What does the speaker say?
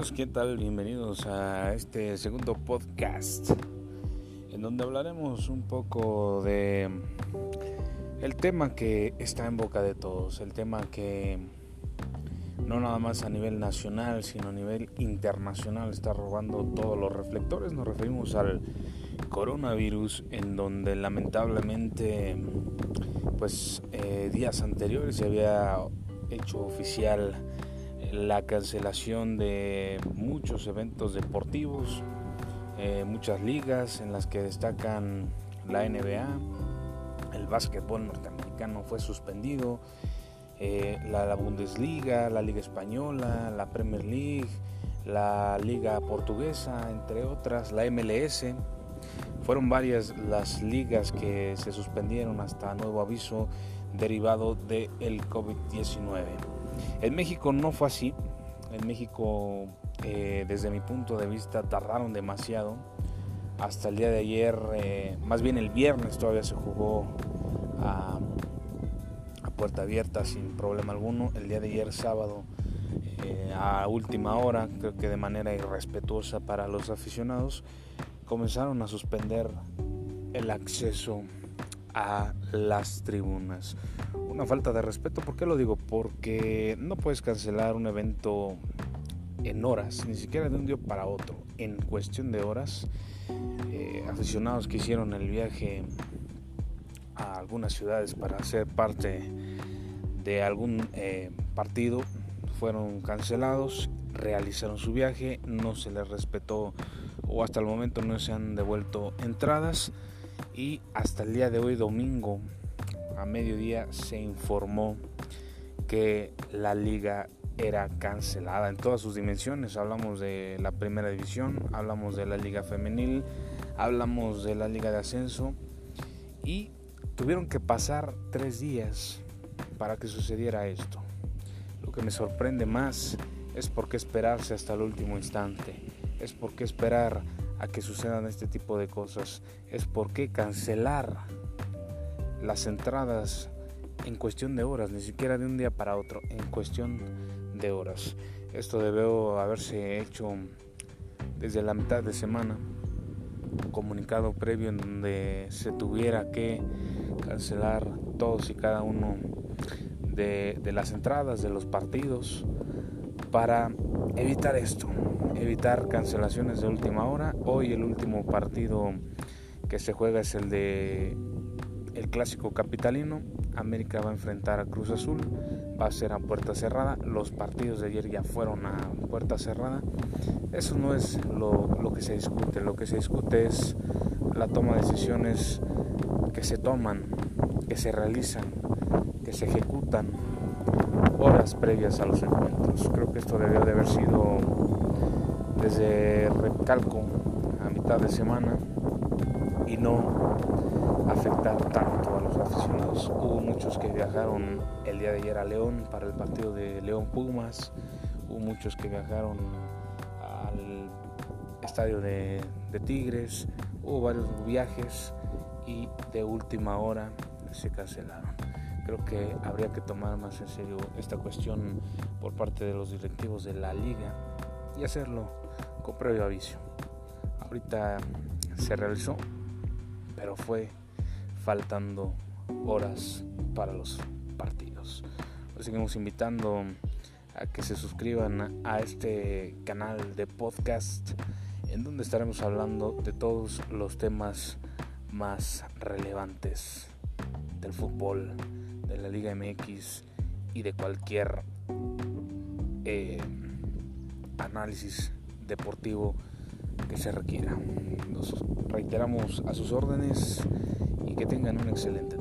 amigos, ¿qué tal? Bienvenidos a este segundo podcast en donde hablaremos un poco de el tema que está en boca de todos, el tema que no nada más a nivel nacional, sino a nivel internacional está robando todos los reflectores. Nos referimos al coronavirus, en donde lamentablemente días anteriores se había hecho oficial la cancelación de muchos eventos deportivos, muchas ligas en las que destacan la NBA, el básquetbol norteamericano fue suspendido, la Bundesliga, la Liga Española, la Premier League, la Liga Portuguesa, entre otras, la MLS. Fueron varias las ligas que se suspendieron hasta nuevo aviso derivado del COVID-19. En México no fue así. En México, desde mi punto de vista, tardaron demasiado. Hasta el día de ayer, más bien el viernes, todavía se jugó a puerta abierta sin problema alguno. El día de ayer, sábado, a última hora, creo que de manera irrespetuosa para los aficionados, comenzaron a suspender el acceso a las tribunas. Una falta de respeto. ¿Por qué lo digo? Porque no puedes cancelar un evento en horas, ni siquiera de un día para otro, en cuestión de horas. Aficionados que hicieron el viaje a algunas ciudades para ser parte de algún partido fueron cancelados, realizaron su viaje, no se les respetó o hasta el momento no se han devuelto entradas. Y hasta el día de hoy, domingo, a mediodía, se informó que la liga era cancelada en todas sus dimensiones. Hablamos de la primera división, hablamos de la liga femenil, hablamos de la liga de ascenso, y tuvieron que pasar 3 días para que sucediera esto. Lo que me sorprende más es por qué esperarse hasta el último instante, es por qué esperar a que sucedan este tipo de cosas, es por qué cancelar las entradas en cuestión de horas, ni siquiera de un día para otro, en cuestión de horas. Esto debió haberse hecho desde la mitad de semana, un comunicado previo en donde se tuviera que cancelar todos y cada uno de las entradas, de los partidos, para evitar esto. Evitar cancelaciones de última hora. Hoy el último partido que se juega es el de el clásico capitalino. América va a enfrentar a Cruz Azul. Va a ser a puerta cerrada. Los partidos de ayer ya fueron a puerta cerrada. Eso no es lo que se discute. Lo que se discute es la toma de decisiones que se toman, que se realizan, que se ejecutan horas previas a los encuentros. Creo que esto debió de haber sido desde, recalco, a mitad de semana, y no afectar tanto a los aficionados. Hubo muchos que viajaron el día de ayer a León para el partido de León Pumas, hubo muchos que viajaron al estadio de Tigres, hubo varios viajes y de última hora se cancelaron. Creo que habría que tomar más en serio esta cuestión por parte de los directivos de la liga y hacerlo con previo aviso. Ahorita se realizó, pero fue faltando horas para los partidos. Los seguimos invitando a que se suscriban a este canal de podcast, en donde estaremos hablando de todos los temas más relevantes del fútbol, de la Liga MX y de cualquier análisis deportivo que se requiera. Nos reiteramos a sus órdenes y que tengan un excelente día.